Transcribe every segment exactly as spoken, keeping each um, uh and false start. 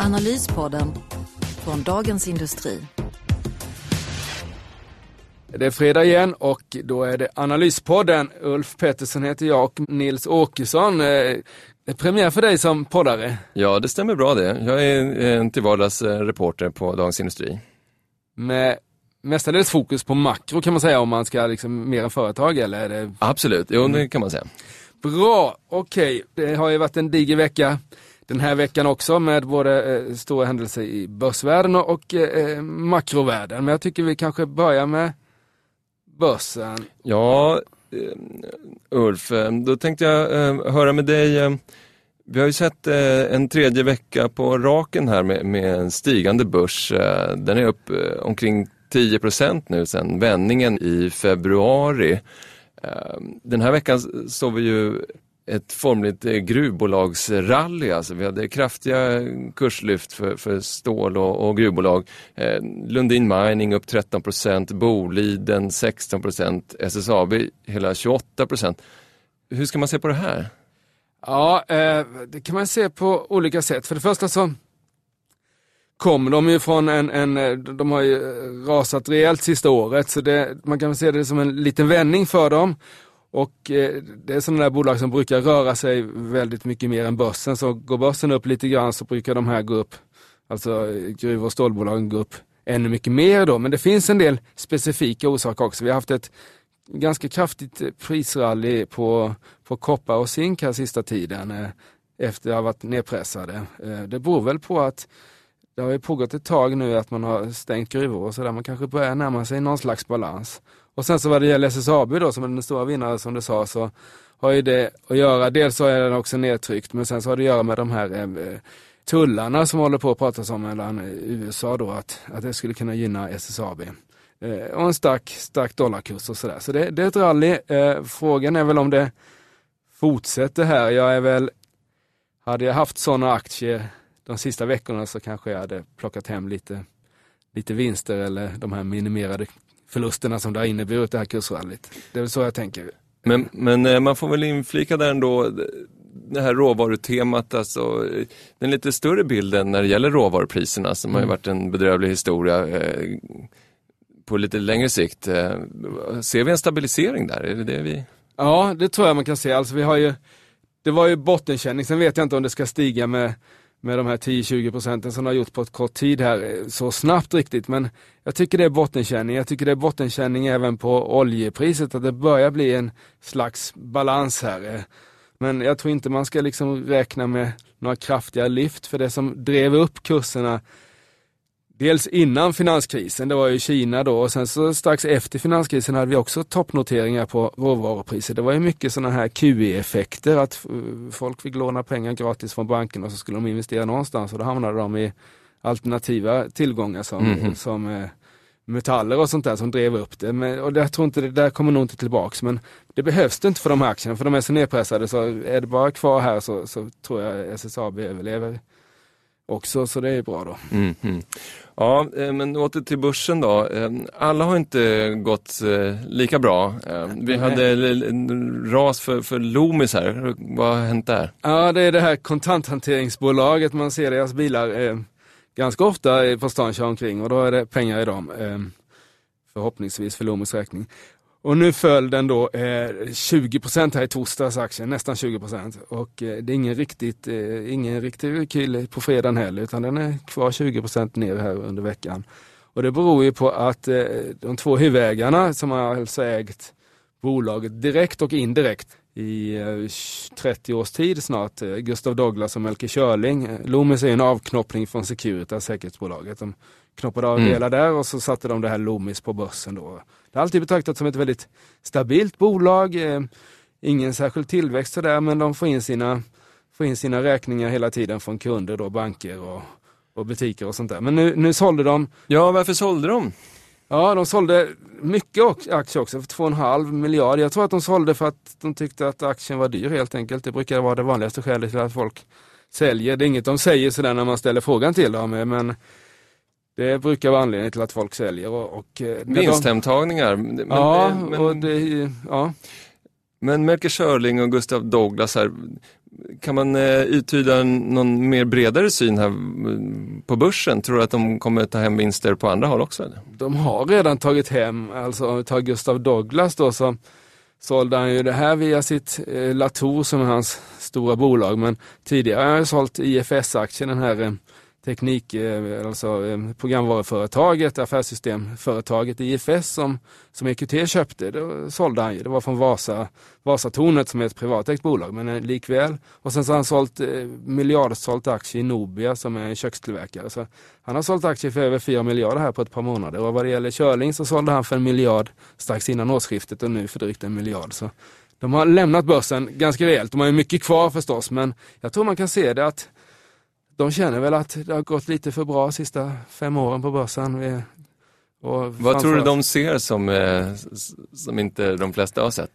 Analyspodden från Dagens Industri. Det är fredag igen och då är det Analyspodden. Ulf Pettersson heter jag och Nils Åkesson. Det är premiär för dig som poddare. Ja, det stämmer bra det. Jag är en till vardags reporter på Dagens Industri. Med mestadels fokus på makro kan man säga, om man ska liksom mer än företag, eller? Är det... Absolut, jo, det kan man säga. Bra, okej. Okay. Det har ju varit en diger vecka. Den här veckan också, med både eh, stora händelser i börsvärlden och eh, makrovärlden. Men jag tycker vi kanske börjar med börsen. Ja, eh, Ulf, då tänkte jag eh, höra med dig. Vi har ju sett eh, en tredje vecka på raken här med, med en stigande börs. Den är upp eh, omkring tio procent nu sedan vändningen i februari. Eh, den här veckan såg vi ju ett formligt gruvbolagsrally. Alltså vi hade kraftiga kurslyft för, för stål och, och gruvbolag. Eh, Lundin Mining upp tretton procent, Boliden sexton procent, S S A B hela tjugoåtta procent. Hur ska man se på det här? Ja, eh, det kan man se på olika sätt. För det första så kommer de ju från en, en de har ju rasat rejält sista året, så det, man kan se det som en liten vändning för dem. Och det är sådana där bolag som brukar röra sig väldigt mycket mer än börsen. Så går börsen upp lite grann så brukar de här gå upp, alltså gruv- och stålbolagen gå upp ännu mycket mer då. Men det finns en del specifika orsaker också. Vi har haft ett ganska kraftigt prisrally på, på koppar och zink här sista tiden efter att ha varit nedpressade. Det beror väl på att det har ju pågått ett tag nu att man har stängt gruvor och sådär. Man kanske börjar närma sig någon slags balans. Och sen så vad det gäller S S A B då, som är den stora vinnaren som du sa, så har ju det att göra. Dels så är den också nedtryckt, men sen så har det att göra med de här tullarna som håller på att pratas om mellan U S A då, att, att det skulle kunna gynna S S A B. Eh, och en stark, stark dollarkurs och sådär. Så det, det är ett rally. Eh, frågan är väl om det fortsätter här. Jag är väl, hade jag haft sådana aktier de sista veckorna så kanske jag hade plockat hem lite, lite vinster eller de här minimerade förlusterna som det har inneburit det här kursrallyt. Det är väl så jag tänker. Men, men man får väl inflika där ändå det här råvarutemat, alltså den lite större bilden när det gäller råvarupriserna som mm. har ju varit en bedrövlig historia eh, på lite längre sikt. Eh, ser vi en stabilisering där? Är det det vi... Ja, det tror jag man kan se. Alltså vi har ju, det var ju bottenkänning. Sen vet jag inte om det ska stiga med med de här tio till tjugo procenten som de har gjort på ett kort tid här så snabbt riktigt, men jag tycker det är bottenkänning. Jag tycker det är bottenkänning även på oljepriset, att det börjar bli en slags balans här. Men jag tror inte man ska liksom räkna med några kraftiga lyft, för det som drev upp kurserna dels innan finanskrisen, det var ju Kina då, och sen så strax efter finanskrisen hade vi också toppnoteringar på råvarupriser. Det var ju mycket sådana här Q E-effekter, att folk fick låna pengar gratis från banken och så skulle de investera någonstans, och då hamnade de i alternativa tillgångar som, mm-hmm. som eh, metaller och sånt där som drev upp det. Men, och jag tror inte det där kommer nog inte tillbaks, men det behövs det inte för de här aktierna, för de är så nedpressade, så är det bara kvar här så, så tror jag S S A B överlever också, så det är bra då. Mm, mm. Ja, men åter till börsen då. Alla har inte gått lika bra. Vi hade en ras för, för Lomis här. Vad har hänt där? Ja, det är det här kontanthanteringsbolaget. Man ser deras bilar eh, ganska ofta på stan kör omkring, och då är det pengar i dem. Eh, förhoppningsvis för Lomis räkning. Och nu föll den då eh, tjugo procent här i torsdags, aktien, nästan tjugo procent. Och eh, det är ingen riktigt eh, ingen riktig rekyl på fredagen heller, utan den är kvar tjugo procent ner här under veckan. Och det beror ju på att eh, de två huvudägarna som har alltså ägt bolaget direkt och indirekt i eh, trettio års tid snart, eh, Gustav Douglas och Melker Körling. Lomis är en avknoppning från Securitas, säkerhetsbolaget. De knoppade av mm. delar där och så satte de det här Lomis på börsen då. Det har alltid betraktat som ett väldigt stabilt bolag. Eh, ingen särskild tillväxt sådär, men de får in sina, får in sina räkningar hela tiden från kunder, då, banker och, och butiker och sånt där. Men nu, nu sålde de... Ja, varför sålde de? Ja, de sålde mycket aktier också, för två och en halv miljard. Jag tror att de sålde för att de tyckte att aktien var dyr helt enkelt. Det brukar vara det vanligaste skälet till att folk säljer. Det är inget de säger sådär när man ställer frågan till dem, men det brukar vara anledningen till att folk säljer. Och, och, vinsthemtagningar. Men, ja, men, och det, ja. Men Melker Körling och Gustav Douglas här, kan man eh, uttyda någon mer bredare syn här på börsen? Tror du att de kommer ta hem vinster på andra håll också? Eller? De har redan tagit hem, alltså om vi tar Gustav Douglas då, så sålde han ju det här via sitt eh, Latour som är hans stora bolag, men tidigare har han sålt I F S-aktien, den här eh, teknik, eh, alltså eh, programvaruföretaget, affärssystemföretaget I F S som, som E Q T köpte, det sålde han ju. Det var från Vasa, Vasatornet som är ett privatägt bolag, men eh, likväl. Och sen så har han sålt eh, miljardsålt aktier i Nobia som är en kökstillverkare. Så han har sålt aktier för över fyra miljarder här på ett par månader. Och vad det gäller Körling så sålde han för en miljard strax innan årsskiftet och nu för drygt en miljard. Så de har lämnat börsen ganska rejält. De har ju mycket kvar förstås, men jag tror man kan se det att de känner väl att det har gått lite för bra de sista fem åren på börsen. Och vad tror du de ser som, som inte de flesta har sett?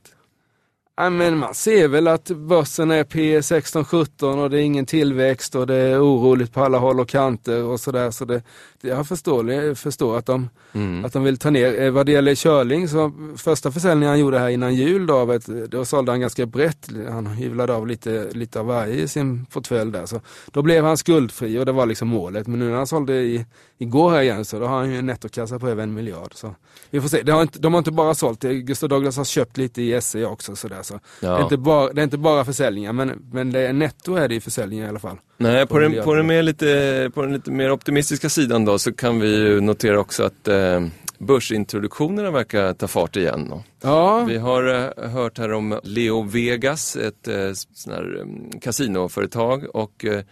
Ja, men man ser väl att börsen är P sexton sjutton och det är ingen tillväxt och det är oroligt på alla håll och kanter och sådär. Så det, jag förstår, jag förstår att, de, mm. att de vill ta ner. Vad det gäller Körling, så första försäljningen han gjorde här innan jul då, vet, då sålde han ganska brett. Han hyvlade av lite, lite av varje i sin portfölj där. Så då blev han skuldfri och det var liksom målet. Men nu när han sålde i, igår här igen, så då har han ju en nettokassa på över en miljard. Så vi får se. Det har inte, de har inte bara sålt. Gustav Douglas har köpt lite i S C också sådär. Så ja. det, är inte bara, det är inte bara försäljningar, men, men det är netto är det ju försäljningar i alla fall. Nej, på den, på den, mer lite, på den lite mer optimistiska sidan då, så kan vi ju notera också att eh, börsintroduktionerna verkar ta fart igen då. Ja. Vi har eh, hört här om Leo Vegas, ett eh, sån här, eh, kasinoföretag, och eh,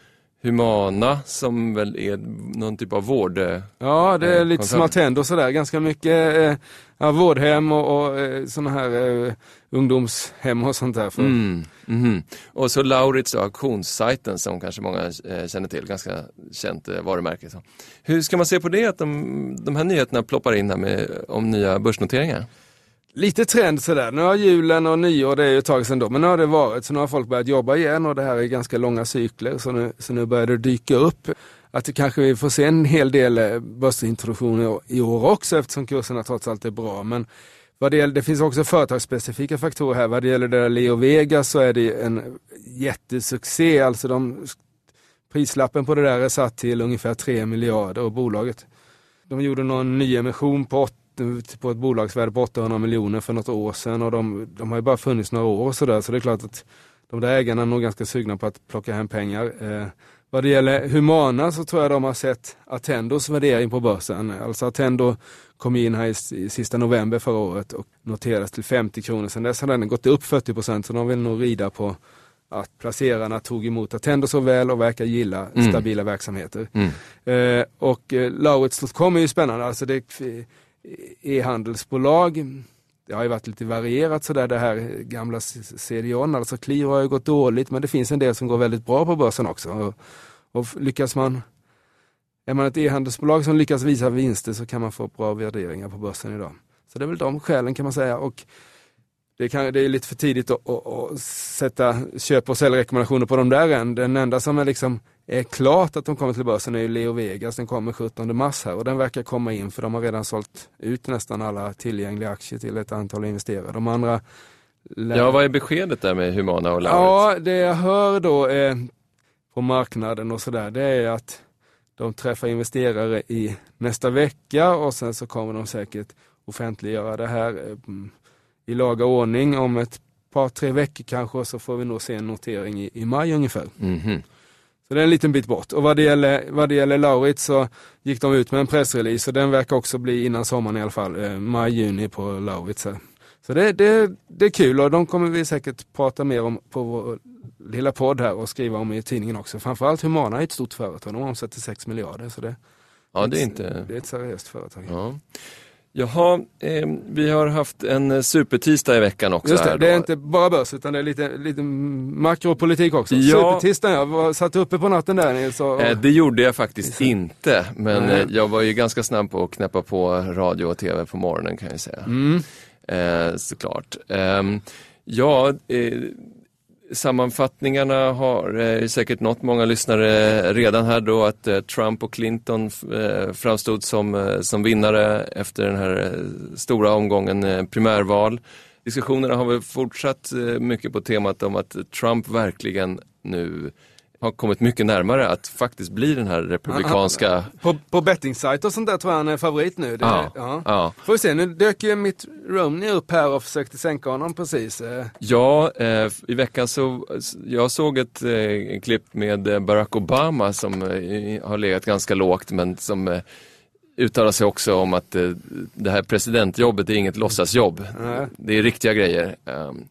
Humana som väl är någon typ av vård. Ja, det är eh, lite som Attendo och sådär. Ganska mycket eh, ja, vårdhem och, och eh, sådana här eh, ungdomshem och sånt där. För. Mm, mm-hmm. Och så Lauritz och auktionssajten som kanske många eh, känner till. Ganska känt eh, varumärke. Så. Hur ska man se på det att de, de här nyheterna ploppar in här med, om nya börsnoteringar? Lite trend sådär. Nu har julen och nyår, det är ju ett tag sedan då. Men nu har det varit, så nu har folk börjat jobba igen och det här är ganska långa cykler. Så nu, så nu börjar det dyka upp. Att det kanske vi får se en hel del börsintroduktioner i år också eftersom kurserna trots allt är bra. Men vad det gäller, det finns också företagsspecifika faktorer här. Vad det gäller det Leo Vegas så är det en jättesuccé. Alltså de, prislappen på det där är satt till ungefär tre miljarder och bolaget. De gjorde någon ny emission på åtta på ett bolagsvärde på åttahundra miljoner för något år sedan och de, de har ju bara funnits några år och sådär, så det är klart att de där ägarna är nog ganska sugna på att plocka hem pengar. Eh, vad det gäller Humana så tror jag de har sett Attendos värdering på börsen. Alltså Attendo kom in här i, i sista november förra året och noterades till femtio kronor. Sen dess har den gått upp fyrtio procent, så de vill nog rida på att placerarna tog emot Attendo så väl och verkar gilla mm. stabila verksamheter. Mm. Eh, och eh, Lauritz punkt com är ju spännande, alltså det e-handelsbolag. Det har ju varit lite varierat sådär, det här gamla C D O N, alltså Clear har ju gått dåligt, men det finns en del som går väldigt bra på börsen också. Och, och lyckas man, är man ett e-handelsbolag som lyckas visa vinster, så kan man få bra värderingar på börsen idag. Så det är väl de skälen kan man säga, och det, kan, det är lite för tidigt att, att, att sätta köp- och säljrekommendationer på dem där än. Den enda som är liksom är klart att de kommer till börsen är ju Leo Vegas. Den kommer sjuttonde mars här och den verkar komma in, för de har redan sålt ut nästan alla tillgängliga aktier till ett antal investerare. De andra... Lär... Ja, vad är beskedet där med Humana och Lauritz? Ja, det jag hör då eh, på marknaden och sådär, det är att de träffar investerare i nästa vecka och sen så kommer de säkert offentliggöra det här eh, i laga ordning om ett par, tre veckor kanske, och så får vi nog se en notering i, i maj ungefär. Mm-hmm. Så det är en liten bit bort. Och vad det gäller, vad det gäller Lauritz så gick de ut med en pressrelease och den verkar också bli innan sommaren i alla fall. Eh, maj, juni på Lauritz. Så det, det, det är kul, och de kommer vi säkert prata mer om på vår lilla podd här och skriva om i tidningen också. Framförallt Humana är ett stort företag. De omsätter sex miljarder. Så det, ja, det, är inte... det är ett seriöst företag. Ja. Jaha, eh, vi har haft en supertisdag i veckan också. Just det, här det är inte bara börs utan det är lite, lite makropolitik också. Ja. Supertisdagen, jag var, satt uppe på natten där Nils. Och... Eh, det gjorde jag faktiskt inte, men mm. eh, jag var ju ganska snabb på att knäppa på radio och tv på morgonen kan jag säga. Mm. Eh, såklart. Eh, ja, eh, sammanfattningarna har eh, säkert nått många lyssnare redan här då, att eh, Trump och Clinton eh, framstod som, eh, som vinnare efter den här eh, stora omgången eh, primärval. Diskussionerna har väl fortsatt eh, mycket på temat om att Trump verkligen nu har kommit mycket närmare att faktiskt bli den här republikanska... På, på betting-sajt och sånt där tror jag han är favorit nu. Det, ja, ja. Ja. Får vi se, nu dök ju Mitt Romney upp här och försökte sänka honom precis. Ja, eh, i veckan så... Jag såg ett eh, klipp med Barack Obama som eh, har legat ganska lågt, men som... Eh, uttalar sig också om att eh, det här presidentjobbet är inget låtsasjobb. Mm. Det är riktiga grejer. Um,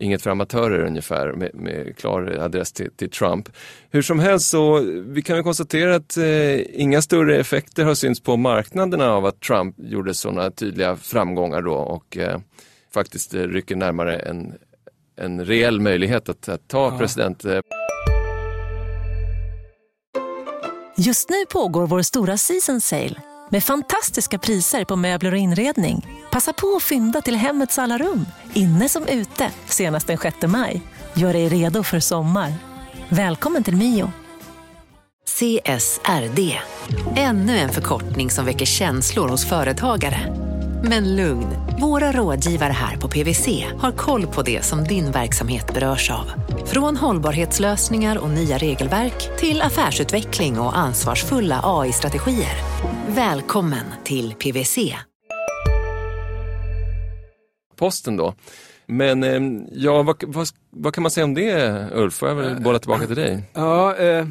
Inget för amatörer ungefär, med, med klar adress till, till Trump. Hur som helst så vi kan ju konstatera att eh, inga större effekter har synts på marknaderna av att Trump gjorde sådana tydliga framgångar då och eh, faktiskt rycker närmare en, en reell möjlighet att, att ta ja. president. Just nu pågår vår stora season sale med fantastiska priser på möbler och inredning. Passa på att fynda till hemmets alla rum, inne som ute, senast den sjätte maj. Gör dig redo för sommar. Välkommen till Mio. C S R D. Ännu en förkortning som väcker känslor hos företagare. Men lugn, våra rådgivare här på PwC har koll på det som din verksamhet berörs av. Från hållbarhetslösningar och nya regelverk till affärsutveckling och ansvarsfulla A I-strategier. Välkommen till PwC. Posten då. Men ja, vad, vad, vad kan man säga om det, Ulf? Får jag väl bolla tillbaka till dig? Ja, eh,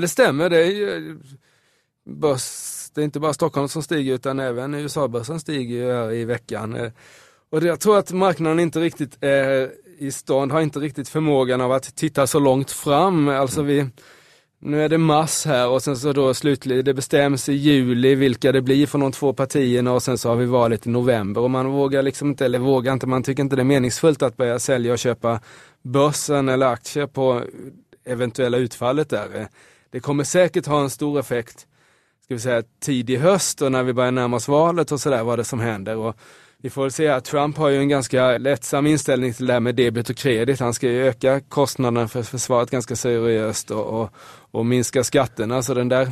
det stämmer. Det är ju börs. Det är inte bara Stockholm som stiger utan även U S A-börsen stiger här i veckan. Och jag tror att marknaden inte riktigt är i stånd, har inte riktigt förmågan av att titta så långt fram. Alltså vi... Nu är det mars här och sen så då slutligen, det bestäms i juli vilka det blir från de två partierna och sen så har vi valet i november och man vågar liksom inte, eller vågar inte, man tycker inte det är meningsfullt att börja sälja och köpa börsen eller aktier på eventuella utfallet där. Det kommer säkert ha en stor effekt, ska vi säga tidig höst och när vi börjar närma oss valet och sådär vad det som händer och vi får väl se att Trump har ju en ganska lättsam inställning till det här med debit och kredit. Han ska ju öka kostnaderna för försvaret ganska seriöst och, och, och minska skatterna. Så den där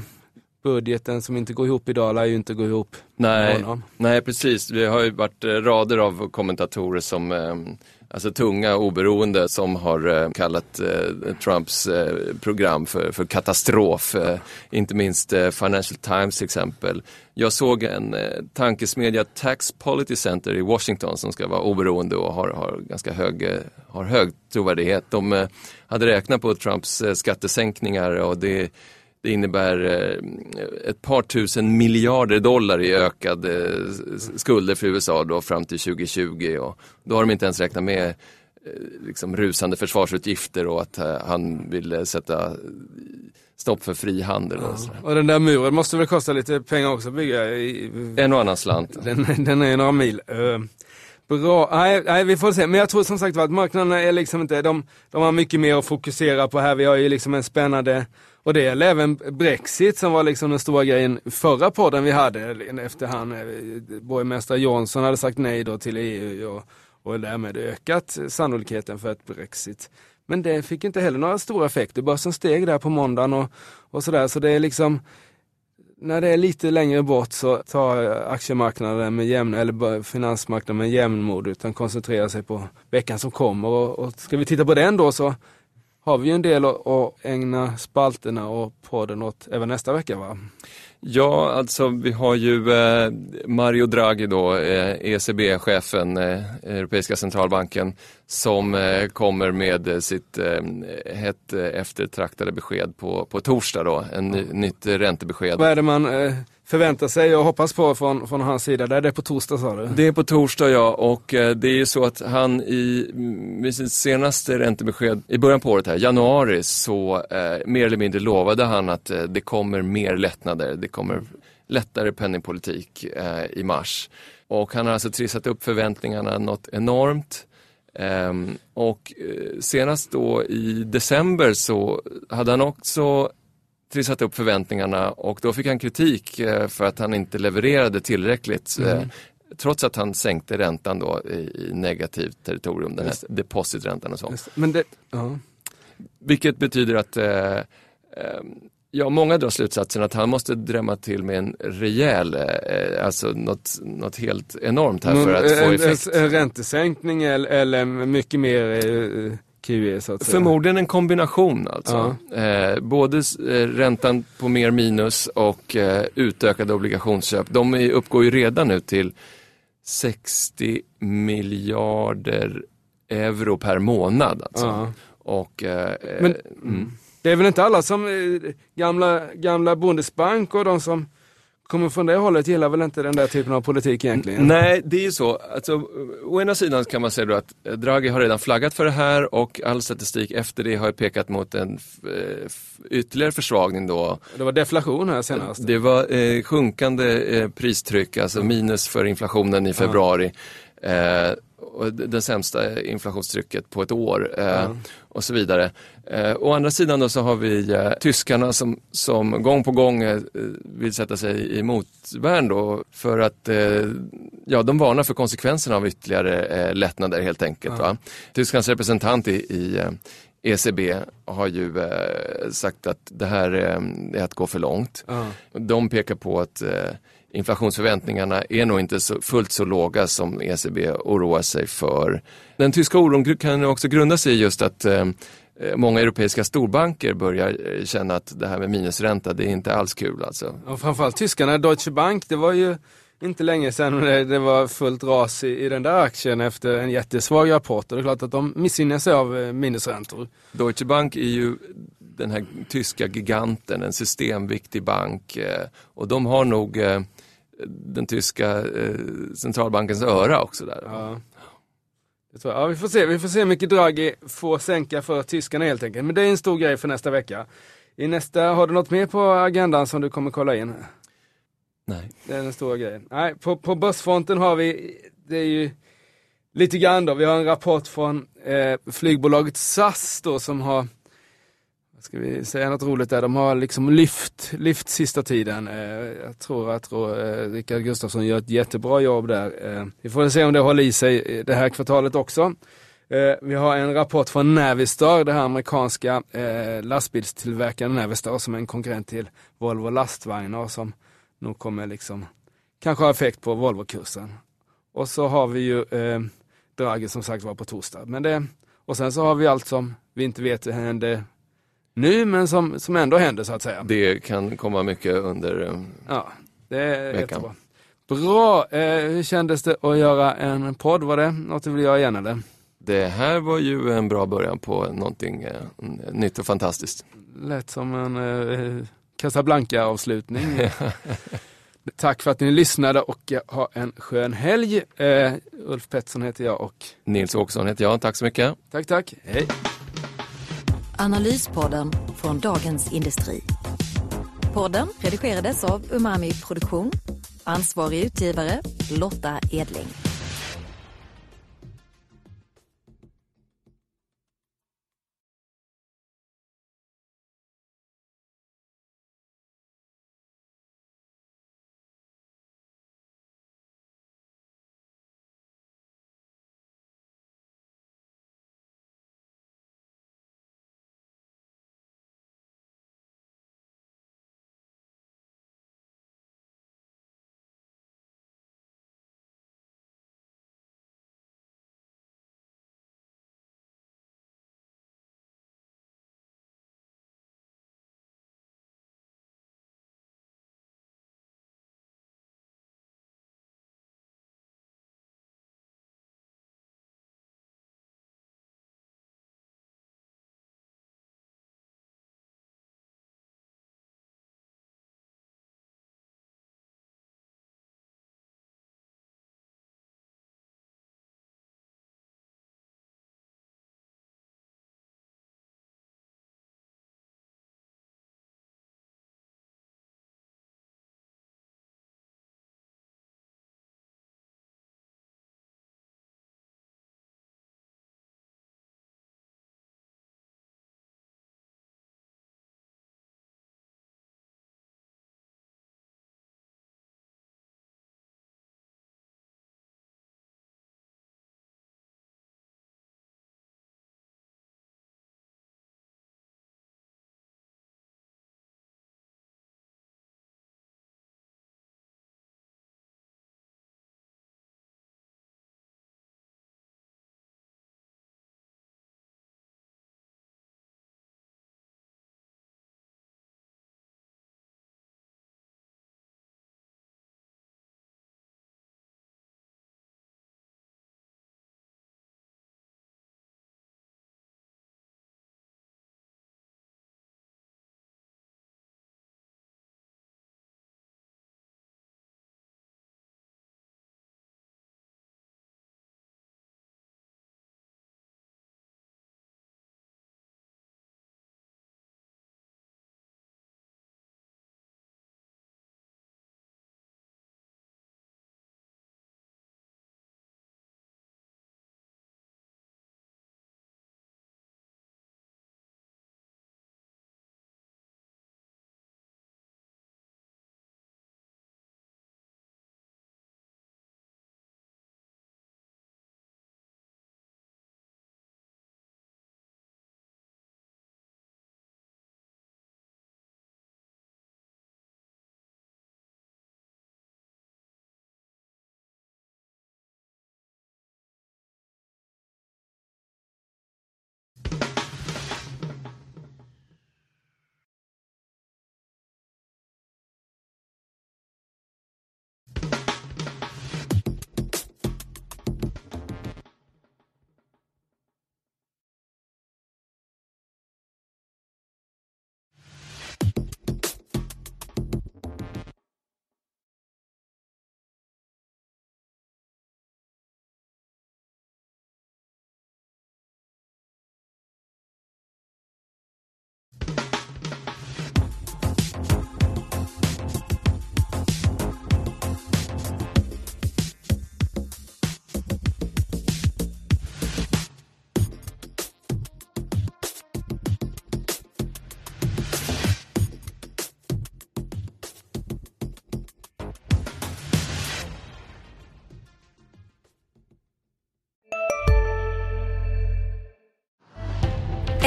budgeten som inte går ihop i dollar är ju inte går ihop. Nej, nej, precis. Vi har ju varit rader av kommentatorer som... Eh, Alltså tunga oberoende som har eh, kallat eh, Trumps eh, program för, för katastrof. Eh, inte minst eh, Financial Times till exempel. Jag såg en eh, tankesmedja Tax Policy Center i Washington som ska vara oberoende och har, har ganska hög, eh, har hög trovärdighet. De eh, hade räknat på Trumps eh, skattesänkningar och det... Det innebär ett par tusen miljarder dollar i ökade skulder för U S A då fram till tjugo tjugo. Och då har de inte ens räknat med liksom rusande försvarsutgifter och att han ville sätta stopp för frihandel. Och, ja. Och den där muren måste väl kosta lite pengar också att bygga? I... En och annan slant. Den, den är några mil. Uh... Bra, nej, nej vi får se, men jag tror som sagt att marknaderna är liksom inte, de, de har mycket mer att fokusera på här, vi har ju liksom en spännande, och det gäller även Brexit som var liksom den stora grejen förra podden vi hade, efter han, borgmästare Johnson hade sagt nej då till E U och, och därmed ökat sannolikheten för ett Brexit. Men det fick inte heller några stora effekter, bara som steg där på måndagen och, och sådär, så det är liksom... När det är lite längre bort så tar aktiemarknaden med jämn, eller finansmarknaden med jämnmod utan koncentrerar sig på veckan som kommer. Och, och ska vi titta på den då så har vi ju en del att, att ägna spalterna och podden åt även nästa vecka va? Ja, alltså vi har ju eh, Mario Draghi då, eh, E C B-chefen, eh, Europeiska centralbanken, som eh, kommer med sitt eh, hett eftertraktade besked på, på torsdag då, en ny, nytt räntebesked. Vad är det man eh, förväntar sig och hoppas på från, från hans sida? Det är det på torsdag sa du? Det är på torsdag ja, och eh, det är ju så att han i med sitt senaste räntebesked i början på året här, januari, så eh, mer eller mindre lovade han att eh, det kommer mer lättnader, det kommer lättare penningpolitik eh, i mars. Och han har alltså trissat upp förväntningarna något enormt. Ehm, och senast då i december så hade han också trissat upp förväntningarna, och då fick han kritik för att han inte levererade tillräckligt. Mm. Trots att han sänkte räntan då i negativt territorium, den här depositräntan och så. Men det, uh-huh. Vilket betyder att eh, eh, ja, många drar slutsatsen att han måste drämma till med en rejäl, eh, alltså något, något helt enormt här. Någon, för att en, få effekt. En, en räntesänkning eller, eller mycket mer... Eh, Q E, så att säga. Förmodligen en kombination alltså. Ja. Eh, både eh, räntan på mer minus och eh, utökade obligationsköp. De är, uppgår ju redan nu till sextio miljarder euro per månad. Alltså. Ja. Och, eh, Men, mm. Det är väl inte alla som eh, gamla, gamla Bundesbank och de som kommer från det hållet gillar väl inte den där typen av politik egentligen? Nej, det är ju så. Alltså, å ena sidan kan man säga då att Draghi har redan flaggat för det här, och all statistik efter det har ju pekat mot en ytterligare försvagning då. Det var deflation här senast. Det var eh, sjunkande eh, pristryck, alltså minus för inflationen i februari. Eh, och det sämsta inflationstrycket på ett år eh, ja. och så vidare. Eh, å andra sidan då så har vi eh, tyskarna som, som gång på gång eh, vill sätta sig i motvärn då, för att eh, ja, de varnar för konsekvenserna av ytterligare eh, lättnader helt enkelt. Ja. Va? Tysklands representant i, i eh, E C B har ju eh, sagt att det här eh, är att gå för långt. Ja. De pekar på att eh, inflationsförväntningarna är nog inte så, fullt så låga som E C B oroar sig för. Den tyska oron kan också grunda sig i just att eh, många europeiska storbanker börjar känna att det här med minusränta, det är inte alls kul alltså. Och framförallt tyskarna, Deutsche Bank, det var ju inte länge sedan det, det var fullt ras i, i den där aktien efter en jättesvag rapport, och det är klart att de missgynnar sig av minusräntor. Deutsche Bank är ju den här tyska giganten, en systemviktig bank, och de har nog den tyska centralbankens öra också där. Ja. Ja, vi får se, vi får se hur mycket Draghi får sänka för tyskarna helt enkelt. Men det är en stor grej för nästa vecka. I nästa, har du något mer på agendan som du kommer kolla in? Nej. Det är en stor grej. Nej, på, på börsfronten har vi, det är ju lite grann då, vi har en rapport från eh, flygbolaget S A S då, som har, ska vi säga något roligt där, de har liksom lyft, lyft sista tiden. Jag tror att Rickard Gustafsson gör ett jättebra jobb där. Vi får se om det håller i sig det här kvartalet också. Vi har en rapport från Navistar, det här amerikanska lastbilstillverkaren Navistar, som är en konkurrent till Volvo Lastvagnar, som nog kommer liksom kanske ha effekt på Volvo-kursen. Och så har vi ju eh, Draghi som sagt var på torsdag. Men det, och sen så har vi allt som vi inte vet hur händer nu, men som, som ändå händer så att säga. Det kan komma mycket under eh, ja, det är veckan. Jättebra. Bra, eh, hur kändes det att göra en podd? Var det något du vill göra igen eller? Det här var ju en bra början på någonting eh, nytt och fantastiskt. Lätt som en eh, Casablanca-avslutning. Tack för att ni lyssnade, och ha en skön helg. Eh, Ulf Pettersson heter jag, och Nils Åkesson heter jag. Tack så mycket. Tack, tack. Hej. Analyspodden från Dagens Industri. Podden redigerades av Umami Produktion. Ansvarig utgivare Lotta Edling.